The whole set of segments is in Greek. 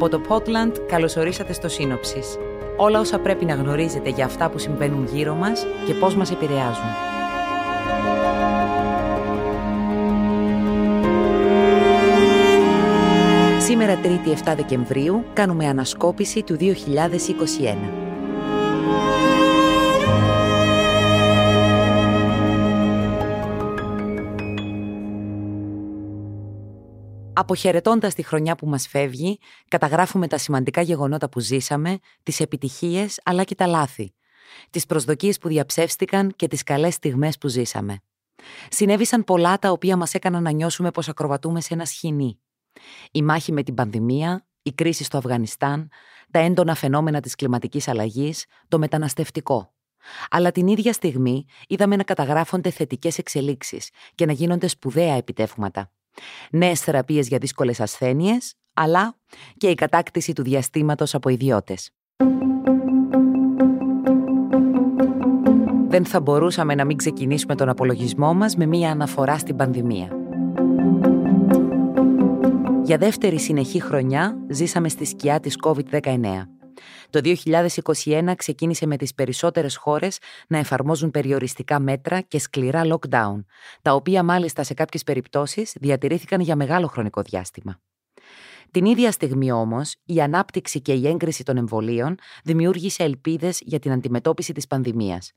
Από το Portland καλωσορίσατε στο Σύνοψης. Όλα όσα πρέπει να γνωρίζετε για αυτά που συμβαίνουν γύρω μας και πώς μας επηρεάζουν. Σήμερα 3η 7 Δεκεμβρίου κάνουμε ανασκόπηση του 2021. Αποχαιρετώντας τη χρονιά που μας φεύγει, καταγράφουμε τα σημαντικά γεγονότα που ζήσαμε, τις επιτυχίες αλλά και τα λάθη, τις προσδοκίες που διαψεύστηκαν και τις καλές στιγμές που ζήσαμε. Συνέβησαν πολλά τα οποία μας έκαναν να νιώσουμε πως ακροβατούμε σε ένα σχοινί. Η μάχη με την πανδημία, η κρίση στο Αφγανιστάν, τα έντονα φαινόμενα της κλιματικής αλλαγής, το μεταναστευτικό. Αλλά την ίδια στιγμή είδαμε να καταγράφονται θετικές εξελίξεις και να γίνονται σπουδαία επιτεύγματα. Νέες θεραπείες για δύσκολες ασθένειες, αλλά και η κατάκτηση του διαστήματος από ιδιώτες. Δεν θα μπορούσαμε να μην ξεκινήσουμε τον απολογισμό μας με μία αναφορά στην πανδημία. Για δεύτερη συνεχή χρονιά ζήσαμε στη σκιά της COVID-19. Το 2021 ξεκίνησε με τις περισσότερες χώρες να εφαρμόζουν περιοριστικά μέτρα και σκληρά lockdown, τα οποία μάλιστα σε κάποιες περιπτώσεις διατηρήθηκαν για μεγάλο χρονικό διάστημα. Την ίδια στιγμή όμως, η ανάπτυξη και η έγκριση των εμβολίων δημιούργησε ελπίδες για την αντιμετώπιση της πανδημίας.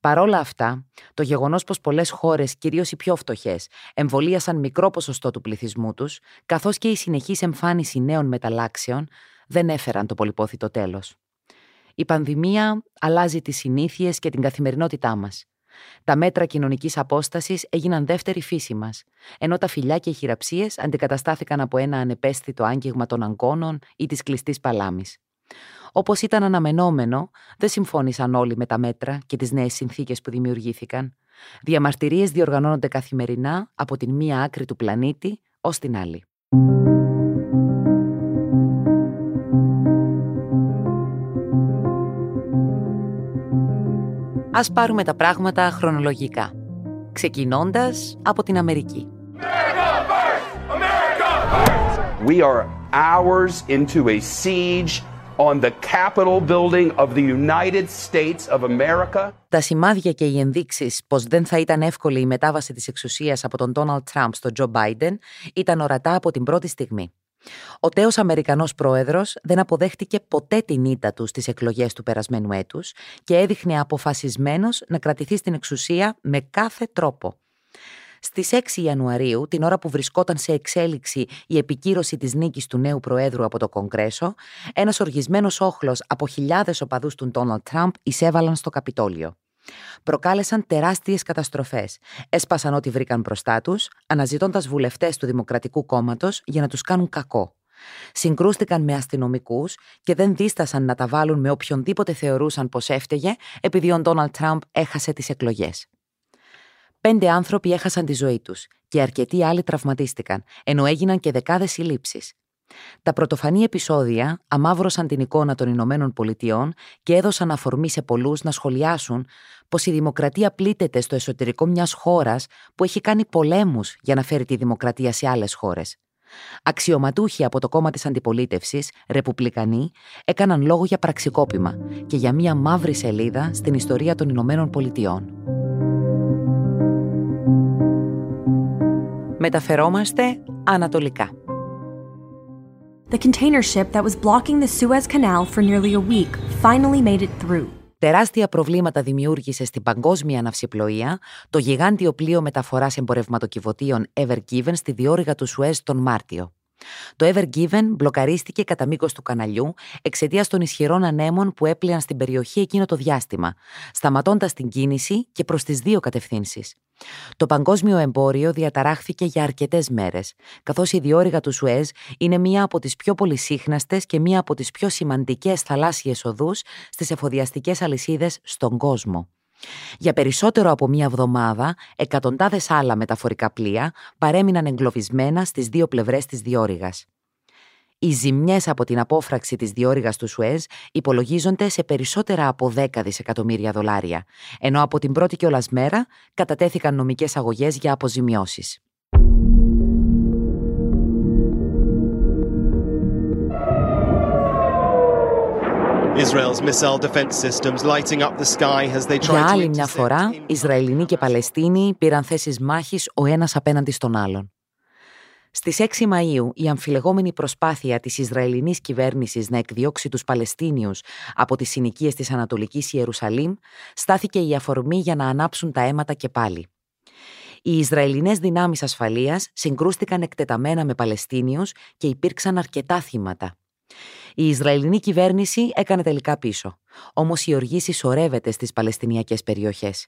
Παρόλα αυτά, το γεγονός πως πολλές χώρες, κυρίως οι πιο φτωχές, εμβολίασαν μικρό ποσοστό του πληθυσμού τους, καθώς και η συνεχής εμφάνιση νέων μεταλλάξεων, δεν έφεραν το πολυπόθητο τέλος. Η πανδημία αλλάζει τις συνήθειες και την καθημερινότητά μας. Τα μέτρα κοινωνικής απόστασης έγιναν δεύτερη φύση μας, ενώ τα φυλιά και οι χειραψίες αντικαταστάθηκαν από ένα ανεπαίσθητο άγγιγμα των αγκώνων ή της κλειστής παλάμης. Όπως ήταν αναμενόμενο, δεν συμφώνησαν όλοι με τα μέτρα και τις νέες συνθήκες που δημιουργήθηκαν. Διαμαρτυρίες διοργανώνονται καθημερινά από την μία άκρη του πλανήτη ως την άλλη. Ας πάρουμε τα πράγματα χρονολογικά, ξεκινώντας από την Αμερική. We are hours into a siege on the Capitol building of the United States of America. Τα σημάδια και οι ενδείξεις πως δεν θα ήταν εύκολη η μετάβαση της εξουσίας από τον Donald Trump στον Joe Biden ήταν ορατά από την πρώτη στιγμή. Ο τέος Αμερικανός πρόεδρος δεν αποδέχτηκε ποτέ την ήττα του στις εκλογές του περασμένου έτους και έδειχνε αποφασισμένος να κρατηθεί στην εξουσία με κάθε τρόπο. Στις 6 Ιανουαρίου, την ώρα που βρισκόταν σε εξέλιξη η επικύρωση της νίκης του νέου Προέδρου από το Κογκρέσο, ένας οργισμένος όχλος από χιλιάδες οπαδούς του Ντόναλντ Τραμπ εισέβαλαν στο Καπιτόλιο. Προκάλεσαν τεράστιες καταστροφές. Έσπασαν ό,τι βρήκαν μπροστά τους, αναζητώντας βουλευτές του Δημοκρατικού Κόμματος για να τους κάνουν κακό. Συγκρούστηκαν με αστυνομικούς και δεν δίστασαν να τα βάλουν με οποιονδήποτε θεωρούσαν πως έφταιγε, επειδή ο Ντόναλντ Τραμπ έχασε τις εκλογές. 5 άνθρωποι έχασαν τη ζωή τους και αρκετοί άλλοι τραυματίστηκαν, ενώ έγιναν και δεκάδες συλλήψεις. Τα πρωτοφανή επεισόδια αμαύρωσαν την εικόνα των Ηνωμένων Πολιτειών και έδωσαν αφορμή σε πολλούς να σχολιάσουν πως η δημοκρατία πλήττεται στο εσωτερικό μιας χώρας που έχει κάνει πολέμους για να φέρει τη δημοκρατία σε άλλες χώρες. Αξιωματούχοι από το κόμμα της αντιπολίτευσης, ρεπουμπλικανοί, έκαναν λόγο για πραξικόπημα και για μια μαύρη σελίδα στην ιστορία των Ηνωμένων Πολιτειών. Μεταφερόμαστε ανατολικά. The container ship that was blocking the Suez Canal for nearly a week finally made it through. Τεράστια προβλήματα δημιούργησε στην παγκόσμια ναυσιπλοεία το γιγάντιο πλοίο μεταφοράς εμπορευματοκιβωτίων Ever Given στη διόρυγα του Σουέζ τον Μάρτιο. Το Ever Given μπλοκαρίστηκε κατά μήκος του καναλιού εξαιτίας των ισχυρών ανέμων που έπλεαν στην περιοχή εκείνο το διάστημα, σταματώντας την κίνηση και προς τις δύο κατευθύνσεις. Το παγκόσμιο εμπόριο διαταράχθηκε για αρκετές μέρες, καθώς η διόρυγα του Σουέζ είναι μία από τις πιο πολυσύχναστες και μία από τις πιο σημαντικές θαλάσσιες οδούς στις εφοδιαστικές αλυσίδες στον κόσμο. Για περισσότερο από μία εβδομάδα, εκατοντάδες άλλα μεταφορικά πλοία παρέμειναν εγκλωβισμένα στις δύο πλευρές της διόρυγας. Οι ζημιές από την απόφραξη της διόρυγας του Σουέζ υπολογίζονται σε περισσότερα από 10 δισεκατομμύρια δολάρια, ενώ από την πρώτη κιόλας μέρα κατατέθηκαν νομικές αγωγές για αποζημιώσεις. Για άλλη μια φορά, Ισραηλινοί και Παλαιστίνοι πήραν θέσεις μάχης ο ένας απέναντι στον άλλον. Στις 6 Μαΐου, η αμφιλεγόμενη προσπάθεια της Ισραηλινής κυβέρνησης να εκδιώξει τους Παλαιστίνιους από τις συνοικίες της Ανατολικής Ιερουσαλήμ στάθηκε η αφορμή για να ανάψουν τα αίματα και πάλι. Οι Ισραηλινές δυνάμεις ασφαλείας συγκρούστηκαν εκτεταμένα με Παλαιστίνιους και υπήρξαν αρκετά θύματα. Η Ισραηλινή κυβέρνηση έκανε τελικά πίσω, όμως η οργή συσσωρεύεται στις Παλαιστινιακές περιοχές.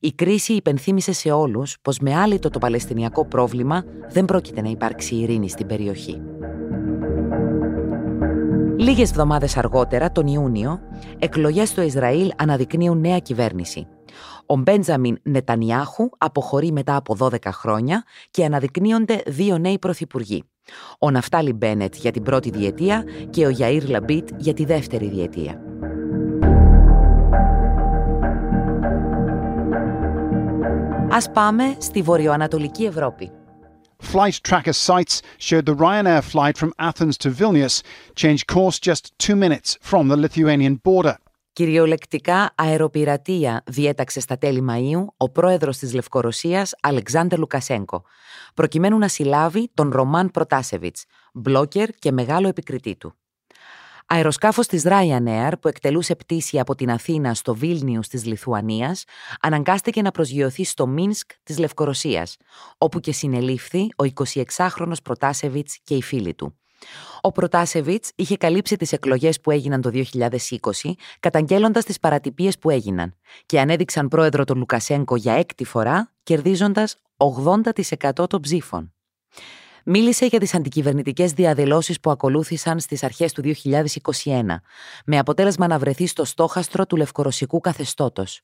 Η κρίση υπενθύμησε σε όλους πως με άλυτο το Παλαιστινιακό πρόβλημα δεν πρόκειται να υπάρξει ειρήνη στην περιοχή. Λίγες εβδομάδες αργότερα, τον Ιούνιο, εκλογές στο Ισραήλ αναδεικνύουν νέα κυβέρνηση. Ο Μπέντζαμιν Νετανιάχου αποχωρεί μετά από 12 χρόνια και αναδεικνύονται δύο νέοι πρωθυπουργοί. Ο Ναφτάλι Μπένετ για την πρώτη διετία και ο Γιαΐρ Λαμπίτ για τη δεύτερη διετία. Ας πάμε στη βορειοανατολική Ευρώπη. Flight tracker sites showed the Ryanair flight from Athens to Vilnius changed course just 2 minutes from the Lithuanian border. Κυριολεκτικά αεροπειρατεία διέταξε στα τέλη Μαΐου ο πρόεδρος της Λευκορωσίας Αλεξάντερ Λουκασένκο, προκειμένου να συλλάβει τον Ρομάν Προτάσεβιτς, μπλόκερ και μεγάλο επικριτή του. Αεροσκάφος της Ryanair, που εκτελούσε πτήση από την Αθήνα στο Βίλνιους της Λιθουανίας, αναγκάστηκε να προσγειωθεί στο Μίνσκ της Λευκορωσίας, όπου και συνελήφθη ο 26χρονος Προτάσεβιτς και οι φίλοι του. Ο Προτάσεβιτς είχε καλύψει τις εκλογές που έγιναν το 2020, καταγγέλλοντας τις παρατυπίες που έγιναν και ανέδειξαν πρόεδρο τον Λουκασένκο για 6η φορά, κερδίζοντας 80% των ψήφων. Μίλησε για τις αντικυβερνητικές διαδηλώσεις που ακολούθησαν στις αρχές του 2021, με αποτέλεσμα να βρεθεί στο στόχαστρο του λευκορωσικού καθεστώτος.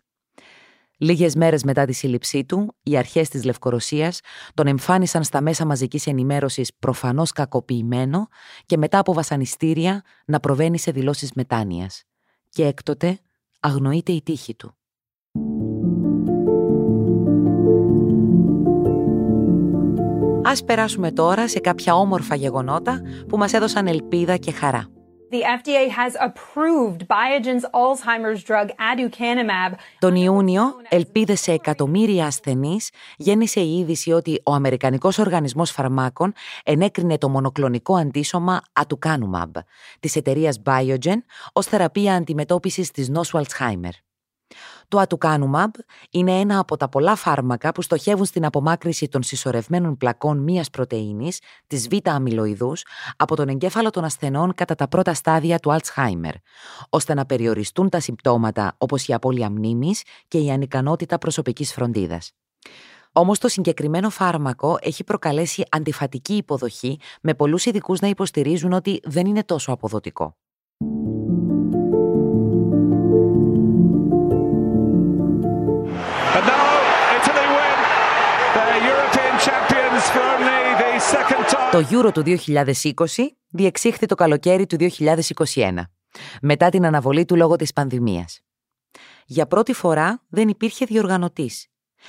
Λίγες μέρες μετά τη σύλληψή του, οι αρχές της Λευκορωσίας τον εμφάνισαν στα μέσα μαζικής ενημέρωσης προφανώς κακοποιημένο και μετά από βασανιστήρια να προβαίνει σε δηλώσεις μετάνοιας. Και έκτοτε αγνοείται η τύχη του. Ας περάσουμε τώρα σε κάποια όμορφα γεγονότα που μας έδωσαν ελπίδα και χαρά. The FDA has approved Biogen's Alzheimer's drug Aducanumab. Τον Ιούνιο, ελπίδες σε εκατομμύρια ασθενείς γέννησε η είδηση ότι ο Αμερικανικός Οργανισμός Φαρμάκων ενέκρινε το μονοκλονικό αντίσωμα Aducanumab της εταιρείας Biogen ως θεραπεία αντιμετώπισης της νόσου Alzheimer. Το Aducanumab είναι ένα από τα πολλά φάρμακα που στοχεύουν στην απομάκρυση των συσσωρευμένων πλακών μίας πρωτεΐνης, της β-αμυλοειδούς, από τον εγκέφαλο των ασθενών κατά τα πρώτα στάδια του Alzheimer, ώστε να περιοριστούν τα συμπτώματα όπως η απώλεια μνήμης και η ανικανότητα προσωπικής φροντίδας. Όμως το συγκεκριμένο φάρμακο έχει προκαλέσει αντιφατική υποδοχή, με πολλούς ειδικούς να υποστηρίζουν ότι δεν είναι τόσο αποδοτικό. Το Euro του 2020 διεξήχθη το καλοκαίρι του 2021, μετά την αναβολή του λόγω της πανδημίας. Για πρώτη φορά δεν υπήρχε διοργανωτής.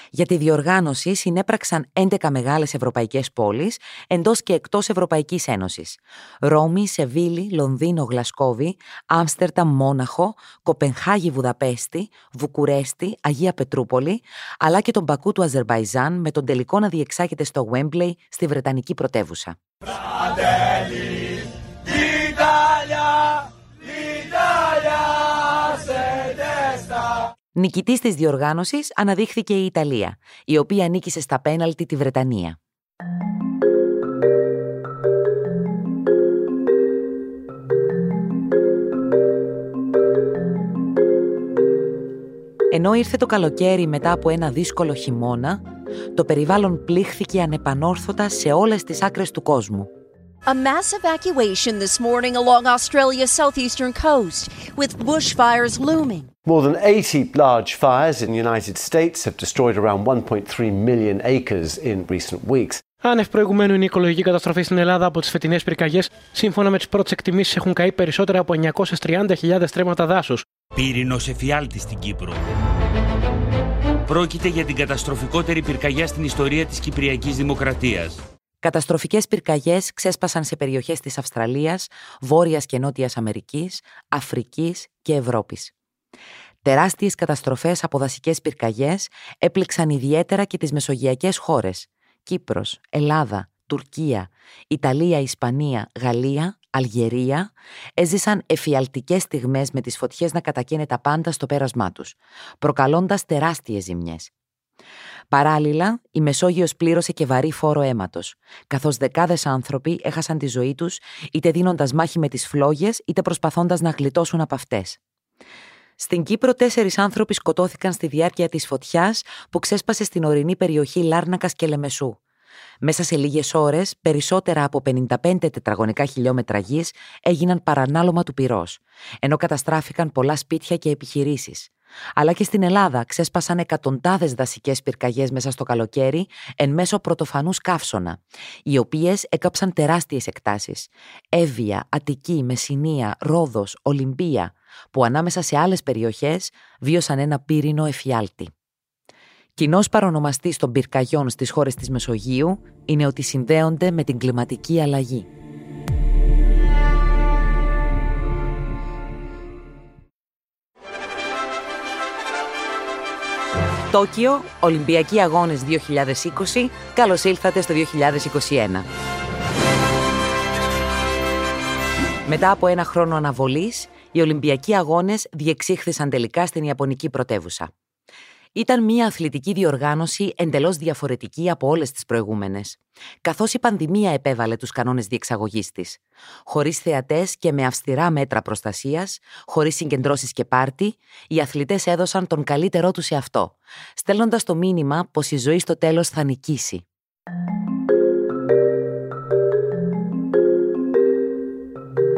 Για τη διοργάνωση συνέπραξαν 11 μεγάλες ευρωπαϊκές πόλεις εντός και εκτός Ευρωπαϊκής Ένωσης. Ρώμη, Σεβίλη, Λονδίνο, Γλασκόβη, Άμστερνταμ, Μόναχο, Κοπενχάγη, Βουδαπέστη, Βουκουρέστη, Αγία Πετρούπολη, αλλά και τον Μπακού του Αζερμπαϊτζάν, με τον τελικό να διεξάγεται στο Γουέμπλεϊ στη Βρετανική πρωτεύουσα. Νικητής της διοργάνωσης αναδείχθηκε η Ιταλία, η οποία νίκησε στα πέναλτι τη Βρετανία. Ενώ ήρθε το καλοκαίρι μετά από ένα δύσκολο χειμώνα, το περιβάλλον πλήχθηκε ανεπανόρθωτα σε όλες τις άκρες του κόσμου. A mass evacuation this morning along Australia's southeastern coast, with bushfires looming. More than 80 large fires in the United States have destroyed around 1.3 million acres in recent weeks. Άνευ προηγουμένου είναι η οικολογική καταστροφή στην Ελλάδα από τις φετινές πυρκαγιές. Σύμφωνα με τις πρώτες εκτιμήσεις, έχουν καεί περισσότερα από 930.000 στρέμματα δάσους. Πύρινος εφιάλτης στην Κύπρο. Πρόκειται για την καταστροφικότερη πυρκαγιά στην ιστορία της Κυπριακής Δημοκρατίας. Καταστροφικές πυρκαγιές ξέσπασαν σε περιοχές της Αυστραλίας, Βόρειας και Νότιας Αμερικής, Αφρικής και Ευρώπης. Τεράστιες καταστροφές από δασικές πυρκαγιές έπληξαν ιδιαίτερα και τις μεσογειακές χώρες: Κύπρος, Ελλάδα, Τουρκία, Ιταλία, Ισπανία, Γαλλία, Αλγερία. Έζησαν εφιαλτικές στιγμές με τις φωτιές να κατακαίνε τα πάντα στο πέρασμά τους, προκαλώντας τεράστιες ζημιές. Παράλληλα, η Μεσόγειος πλήρωσε και βαρύ φόρο αίματος, καθώς δεκάδες άνθρωποι έχασαν τη ζωή τους, είτε δίνοντας μάχη με τις φλόγες, είτε προσπαθώντας να γλιτώσουν από αυτές. Στην Κύπρο, 4 άνθρωποι σκοτώθηκαν στη διάρκεια της φωτιάς που ξέσπασε στην ορεινή περιοχή Λάρνακας και Λεμεσού. Μέσα σε λίγες ώρες, περισσότερα από 55 τετραγωνικά χιλιόμετρα γης έγιναν παρανάλωμα του πυρός, ενώ καταστράφηκαν πολλά σπίτια και επιχειρήσεις. Αλλά και στην Ελλάδα ξέσπασαν εκατοντάδες δασικές πυρκαγιές μέσα στο καλοκαίρι, εν μέσω πρωτοφανούς καύσωνα, οι οποίες έκαψαν τεράστιες εκτάσεις. Εύβοια, Αττική, Μεσσηνία, Ρόδος, Ολυμπία, που ανάμεσα σε άλλες περιοχές βίωσαν ένα πύρινο εφιάλτη. Κοινός παρονομαστής των πυρκαγιών στις χώρες της Μεσογείου είναι ότι συνδέονται με την κλιματική αλλαγή. Τόκιο, Ολυμπιακοί Αγώνες 2020, καλώς ήλθατε στο 2021. Μετά από ένα χρόνο αναβολής, οι Ολυμπιακοί Αγώνες διεξήχθησαν τελικά στην Ιαπωνική πρωτεύουσα. Ήταν μια αθλητική διοργάνωση εντελώς διαφορετική από όλες τις προηγούμενες, καθώς η πανδημία επέβαλε τους κανόνες διεξαγωγής της. Χωρίς θεατές και με αυστηρά μέτρα προστασίας, χωρίς συγκεντρώσεις και πάρτι, οι αθλητές έδωσαν τον καλύτερό τους σε αυτό, στέλνοντας το μήνυμα πως η ζωή στο τέλος θα νικήσει.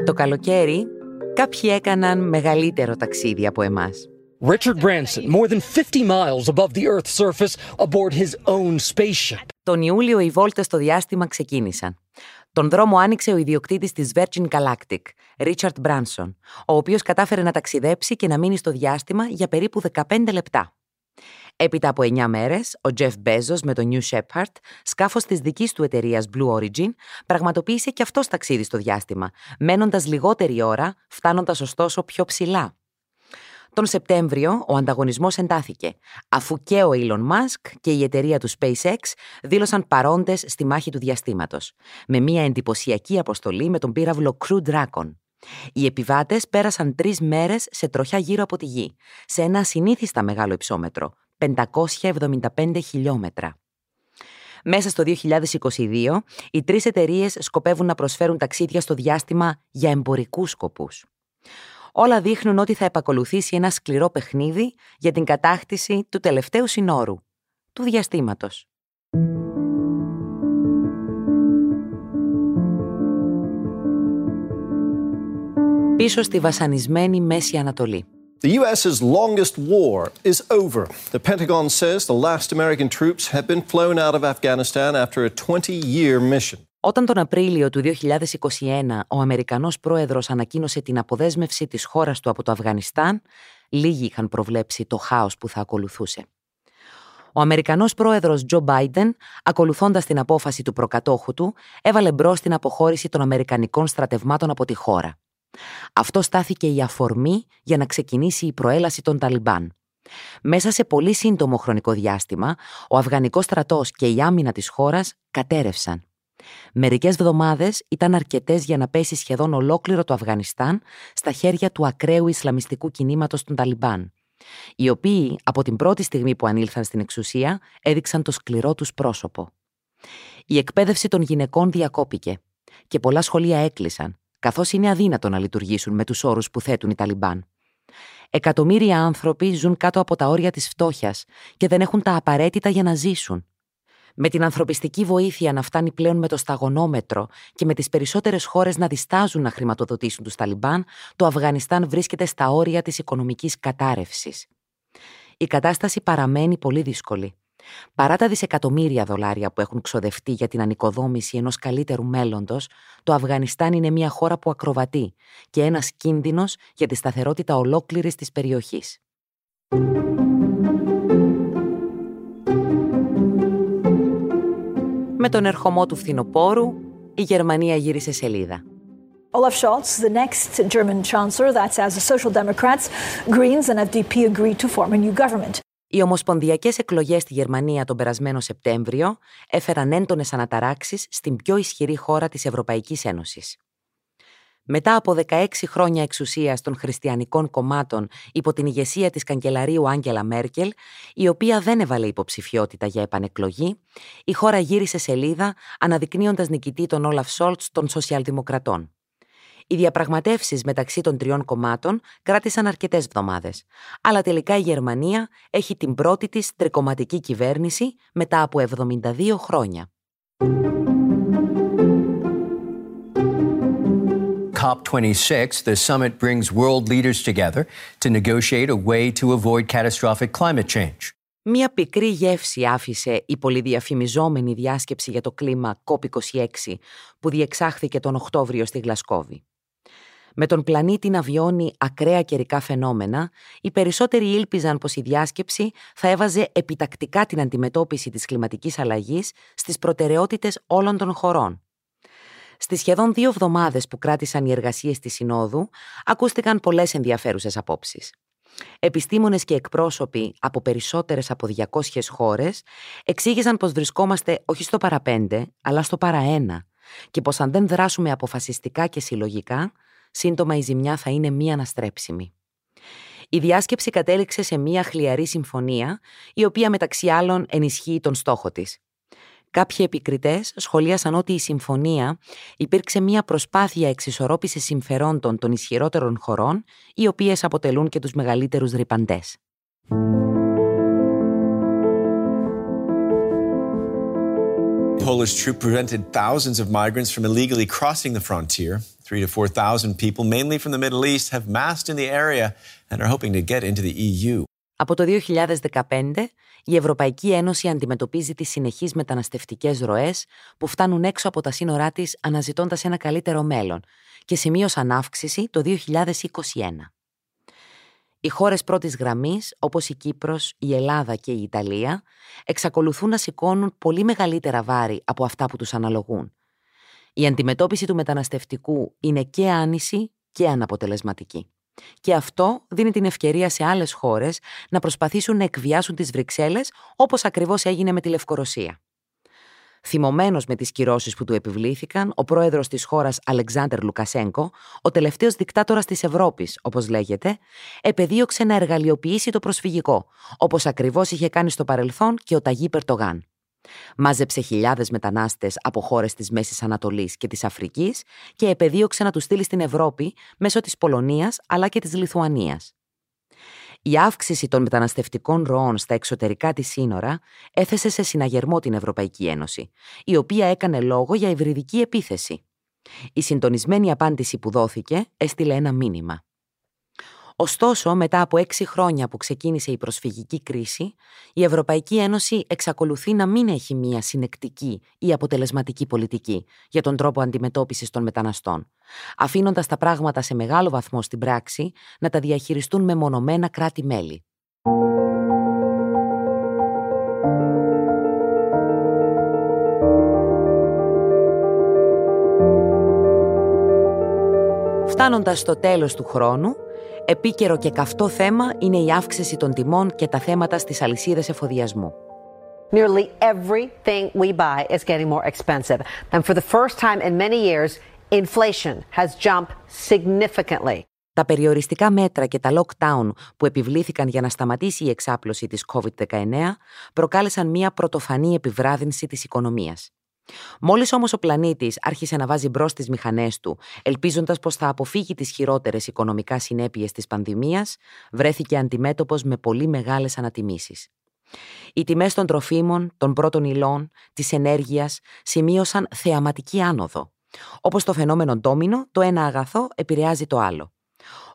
Το καλοκαίρι, κάποιοι έκαναν μεγαλύτερο ταξίδι από εμάς. Richard Branson, more than 50 miles above the Earth's surface, aboard his own spaceship. Τον Ιούλιο οι βόλτες στο διάστημα ξεκίνησαν. Τον δρόμο άνοιξε ο ιδιοκτήτης της Virgin Galactic, Richard Branson, ο οποίος κατάφερε να ταξιδέψει και να μείνει στο διάστημα για περίπου 15 λεπτά. Έπειτα από 9 μέρες, ο Jeff Bezos με το New Shepard, σκάφος της δικής του εταιρείας Blue Origin, πραγματοποίησε και αυτός ταξίδι στο διάστημα, μένοντας λιγότερη ώρα, φτάνοντας ωστόσο πιο ψηλά. Τον Σεπτέμβριο, ο ανταγωνισμός εντάθηκε, αφού και ο Elon Musk και η εταιρεία του SpaceX δήλωσαν παρόντες στη μάχη του διαστήματος, με μια εντυπωσιακή αποστολή με τον πύραυλο Crew Dragon. Οι επιβάτες πέρασαν 3 μέρες σε τροχιά γύρω από τη Γη, σε ένα ασυνήθιστα μεγάλο υψόμετρο, 575 χιλιόμετρα. Μέσα στο 2022, οι 3 εταιρείες σκοπεύουν να προσφέρουν ταξίδια στο διάστημα για εμπορικούς σκοπούς. Όλα δείχνουν ότι θα επακολουθήσει ένα σκληρό παιχνίδι για την κατάκτηση του τελευταίου συνόρου, του διαστήματος. Πίσω στη βασανισμένη Μέση Ανατολή. The US's longest war is over. The Pentagon says the last American troops have been flown out of Afghanistan after a 20-year mission. Όταν τον Απρίλιο του 2021 ο Αμερικανός πρόεδρος ανακοίνωσε την αποδέσμευση της χώρας του από το Αφγανιστάν, λίγοι είχαν προβλέψει το χάος που θα ακολουθούσε. Ο Αμερικανός πρόεδρος Joe Biden, ακολουθώντας την απόφαση του προκατόχου του, έβαλε μπρος την αποχώρηση των Αμερικανικών στρατευμάτων από τη χώρα. Αυτό στάθηκε η αφορμή για να ξεκινήσει η προέλαση των Ταλιμπάν. Μέσα σε πολύ σύντομο χρονικό διάστημα, ο Αφγανικός στρατός και η άμυνα της χώρας κατέρευσαν. Μερικές εβδομάδες ήταν αρκετές για να πέσει σχεδόν ολόκληρο το Αφγανιστάν στα χέρια του ακραίου Ισλαμιστικού κινήματος των Ταλιμπάν, οι οποίοι από την πρώτη στιγμή που ανήλθαν στην εξουσία έδειξαν το σκληρό τους πρόσωπο. Η εκπαίδευση των γυναικών διακόπηκε και πολλά σχολεία έκλεισαν, καθώς είναι αδύνατο να λειτουργήσουν με τους όρους που θέτουν οι Ταλιμπάν. Εκατομμύρια άνθρωποι ζουν κάτω από τα όρια της φτώχειας και δεν έχουν τα απαραίτητα για να ζήσουν. Με την ανθρωπιστική βοήθεια να φτάνει πλέον με το σταγονόμετρο και με τις περισσότερες χώρες να διστάζουν να χρηματοδοτήσουν τους Ταλιμπάν, το Αφγανιστάν βρίσκεται στα όρια της οικονομικής κατάρρευσης. Η κατάσταση παραμένει πολύ δύσκολη. Παρά τα δισεκατομμύρια δολάρια που έχουν ξοδευτεί για την ανοικοδόμηση ενός καλύτερου μέλλοντος, το Αφγανιστάν είναι μια χώρα που ακροβατεί και ένας κίνδυνος για τη σταθερότητα ολόκληρης της περιοχής. με τον ερχομό του φθινοπόρου, η Γερμανία γύρισε σελίδα. Olaf Scholz, the next German chancellor, that's as the Social Democrats, Greens and FDP agreed to form a new government. Οι ομοσπονδιακές εκλογές στη Γερμανία τον περασμένο Σεπτέμβριο έφεραν έντονες αναταράξεις στην πιο ισχυρή χώρα της Ευρωπαϊκής Ένωσης. Μετά από 16 χρόνια εξουσίας των χριστιανικών κομμάτων υπό την ηγεσία της καγκελαρίου Άγγελα Μέρκελ, η οποία δεν έβαλε υποψηφιότητα για επανεκλογή, η χώρα γύρισε σελίδα αναδεικνύοντας νικητή τον Όλαφ Σόλτς των Σοσιαλδημοκρατών. Οι διαπραγματεύσεις μεταξύ των τριών κομμάτων κράτησαν αρκετές εβδομάδες, αλλά τελικά η Γερμανία έχει την πρώτη της τρικομματική κυβέρνηση μετά από 72 χρόνια. COP26, the summit brings world leaders together to negotiate a way to avoid catastrophic climate change. Μια πικρή γεύση άφησε η πολυδιαφημιζόμενη διάσκεψη για το κλίμα COP26 που διεξάχθηκε τον Οκτώβριο στη Γλασκόβη. Με τον πλανήτη να βιώνει ακραία καιρικά φαινόμενα, οι περισσότεροι ήλπιζαν πως η διάσκεψη θα έβαζε επιτακτικά την αντιμετώπιση της κλιματικής αλλαγής στις προτεραιότητες όλων των χωρών. Στις σχεδόν 2 εβδομάδες που κράτησαν οι εργασίες της Συνόδου, ακούστηκαν πολλές ενδιαφέρουσες απόψεις. Επιστήμονες και εκπρόσωποι από περισσότερες από 200 χώρες εξήγησαν πως βρισκόμαστε όχι στο παραπέντε, αλλά στο παραένα και πως αν δεν δράσουμε αποφασιστικά και συλλογικά, σύντομα η ζημιά θα είναι μη αναστρέψιμη. Η διάσκεψη κατέληξε σε μια χλιαρή συμφωνία, η οποία μεταξύ άλλων ενισχύει τον στόχο της. Κάποιοι επικριτές σχολίασαν ότι η συμφωνία υπήρξε μια προσπάθεια εξισορρόπησης συμφερόντων των ισχυρότερων χωρών, οι οποίες αποτελούν και τους μεγαλύτερους ρυπαντές. Polish troop prevented thousands of migrants from illegally crossing the frontier. 3,000 to 4,000 people, mainly from the Middle East, have massed in the area and are hoping to get into the EU. Από το 2015, η Ευρωπαϊκή Ένωση αντιμετωπίζει τις συνεχείς μεταναστευτικές ροές που φτάνουν έξω από τα σύνορά της αναζητώντας ένα καλύτερο μέλλον και σημείωσαν αύξηση το 2021. Οι χώρες πρώτης γραμμής, όπως η Κύπρος, η Ελλάδα και η Ιταλία, εξακολουθούν να σηκώνουν πολύ μεγαλύτερα βάρη από αυτά που τους αναλογούν. Η αντιμετώπιση του μεταναστευτικού είναι και άνηση και αναποτελεσματική. Και αυτό δίνει την ευκαιρία σε άλλες χώρες να προσπαθήσουν να εκβιάσουν τις Βρυξέλλες, όπως ακριβώς έγινε με τη Λευκορωσία. Θυμωμένος με τις κυρώσεις που του επιβλήθηκαν, ο πρόεδρος της χώρας Αλεξάντερ Λουκασένκο, ο τελευταίος δικτάτορας της Ευρώπης, όπως λέγεται, επεδίωξε να εργαλειοποιήσει το προσφυγικό, όπως ακριβώς είχε κάνει στο παρελθόν και ο Ταγί Περτογάν. Μάζεψε χιλιάδες μετανάστες από χώρες της Μέσης Ανατολής και της Αφρικής και επεδίωξε να τους στείλει στην Ευρώπη μέσω της Πολωνίας αλλά και της Λιθουανίας. Η αύξηση των μεταναστευτικών ροών στα εξωτερικά της σύνορα έθεσε σε συναγερμό την Ευρωπαϊκή Ένωση, η οποία έκανε λόγο για υβριδική επίθεση. Η συντονισμένη απάντηση που δόθηκε έστειλε ένα μήνυμα. Ωστόσο, μετά από 6 χρόνια που ξεκίνησε η προσφυγική κρίση, η Ευρωπαϊκή Ένωση εξακολουθεί να μην έχει μια συνεκτική ή αποτελεσματική πολιτική για τον τρόπο αντιμετώπισης των μεταναστών, αφήνοντας τα πράγματα σε μεγάλο βαθμό στην πράξη να τα διαχειριστούν μεμονωμένα κράτη-μέλη. Φτάνοντας στο τέλος του χρόνου, επίκαιρο και καυτό θέμα είναι η αύξηση των τιμών και τα θέματα στις αλυσίδες εφοδιασμού. Nearly everything we buy is getting more expensive. And for the first time in many years, inflation has jumped significantly. Τα περιοριστικά μέτρα και τα lockdown που επιβλήθηκαν για να σταματήσει η εξάπλωση της COVID-19 προκάλεσαν μια πρωτοφανή επιβράδυνση της οικονομίας. Μόλις όμως ο πλανήτης άρχισε να βάζει μπρος τις μηχανές του, ελπίζοντας πως θα αποφύγει τις χειρότερες οικονομικά συνέπειες της πανδημίας, βρέθηκε αντιμέτωπος με πολύ μεγάλες ανατιμήσεις. Οι τιμές των τροφίμων, των πρώτων υλών, της ενέργειας σημείωσαν θεαματική άνοδο. Όπως το φαινόμενο ντόμινο, το ένα αγαθό επηρεάζει το άλλο.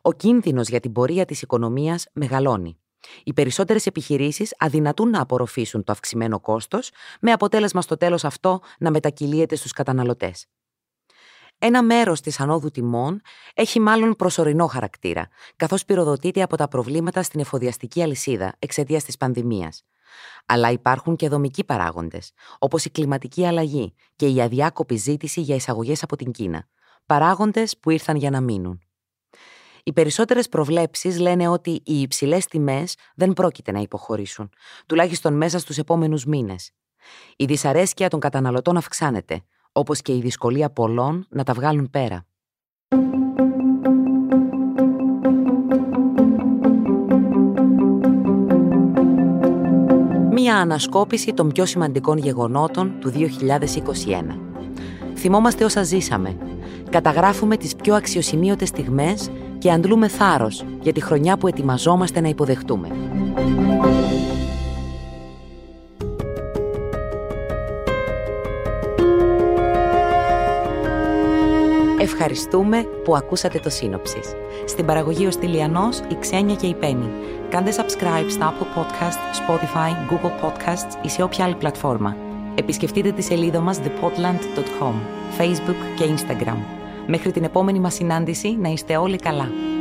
Ο κίνδυνος για την πορεία της οικονομίας μεγαλώνει. Οι περισσότερες επιχειρήσεις αδυνατούν να απορροφήσουν το αυξημένο κόστος, με αποτέλεσμα στο τέλος αυτό να μετακυλίεται στους καταναλωτές. Ένα μέρος της ανόδου τιμών έχει μάλλον προσωρινό χαρακτήρα, καθώς πυροδοτείται από τα προβλήματα στην εφοδιαστική αλυσίδα εξαιτίας της πανδημίας. Αλλά υπάρχουν και δομικοί παράγοντες, όπως η κλιματική αλλαγή και η αδιάκοπη ζήτηση για εισαγωγές από την Κίνα. Παράγοντες που ήρθαν για να μείνουν. Οι περισσότερες προβλέψεις λένε ότι οι υψηλές τιμές δεν πρόκειται να υποχωρήσουν, τουλάχιστον μέσα στους επόμενους μήνες. Η δυσαρέσκεια των καταναλωτών αυξάνεται, όπως και η δυσκολία πολλών να τα βγάλουν πέρα. Μία ανασκόπηση των πιο σημαντικών γεγονότων του 2021. Θυμόμαστε όσα ζήσαμε. Καταγράφουμε τις πιο αξιοσημείωτες στιγμές και αντλούμε θάρρος για τη χρονιά που ετοιμαζόμαστε να υποδεχτούμε. Ευχαριστούμε που ακούσατε το Σύνοψης. Στην παραγωγή ο Στυλιανός, η Ξένια και η Πέννη. Κάντε subscribe στα Apple Podcasts, Spotify, Google Podcasts ή σε όποια άλλη πλατφόρμα. Επισκεφτείτε τη σελίδα μας thepodland.com, Facebook και Instagram. Μέχρι την επόμενη μας συνάντηση, να είστε όλοι καλά.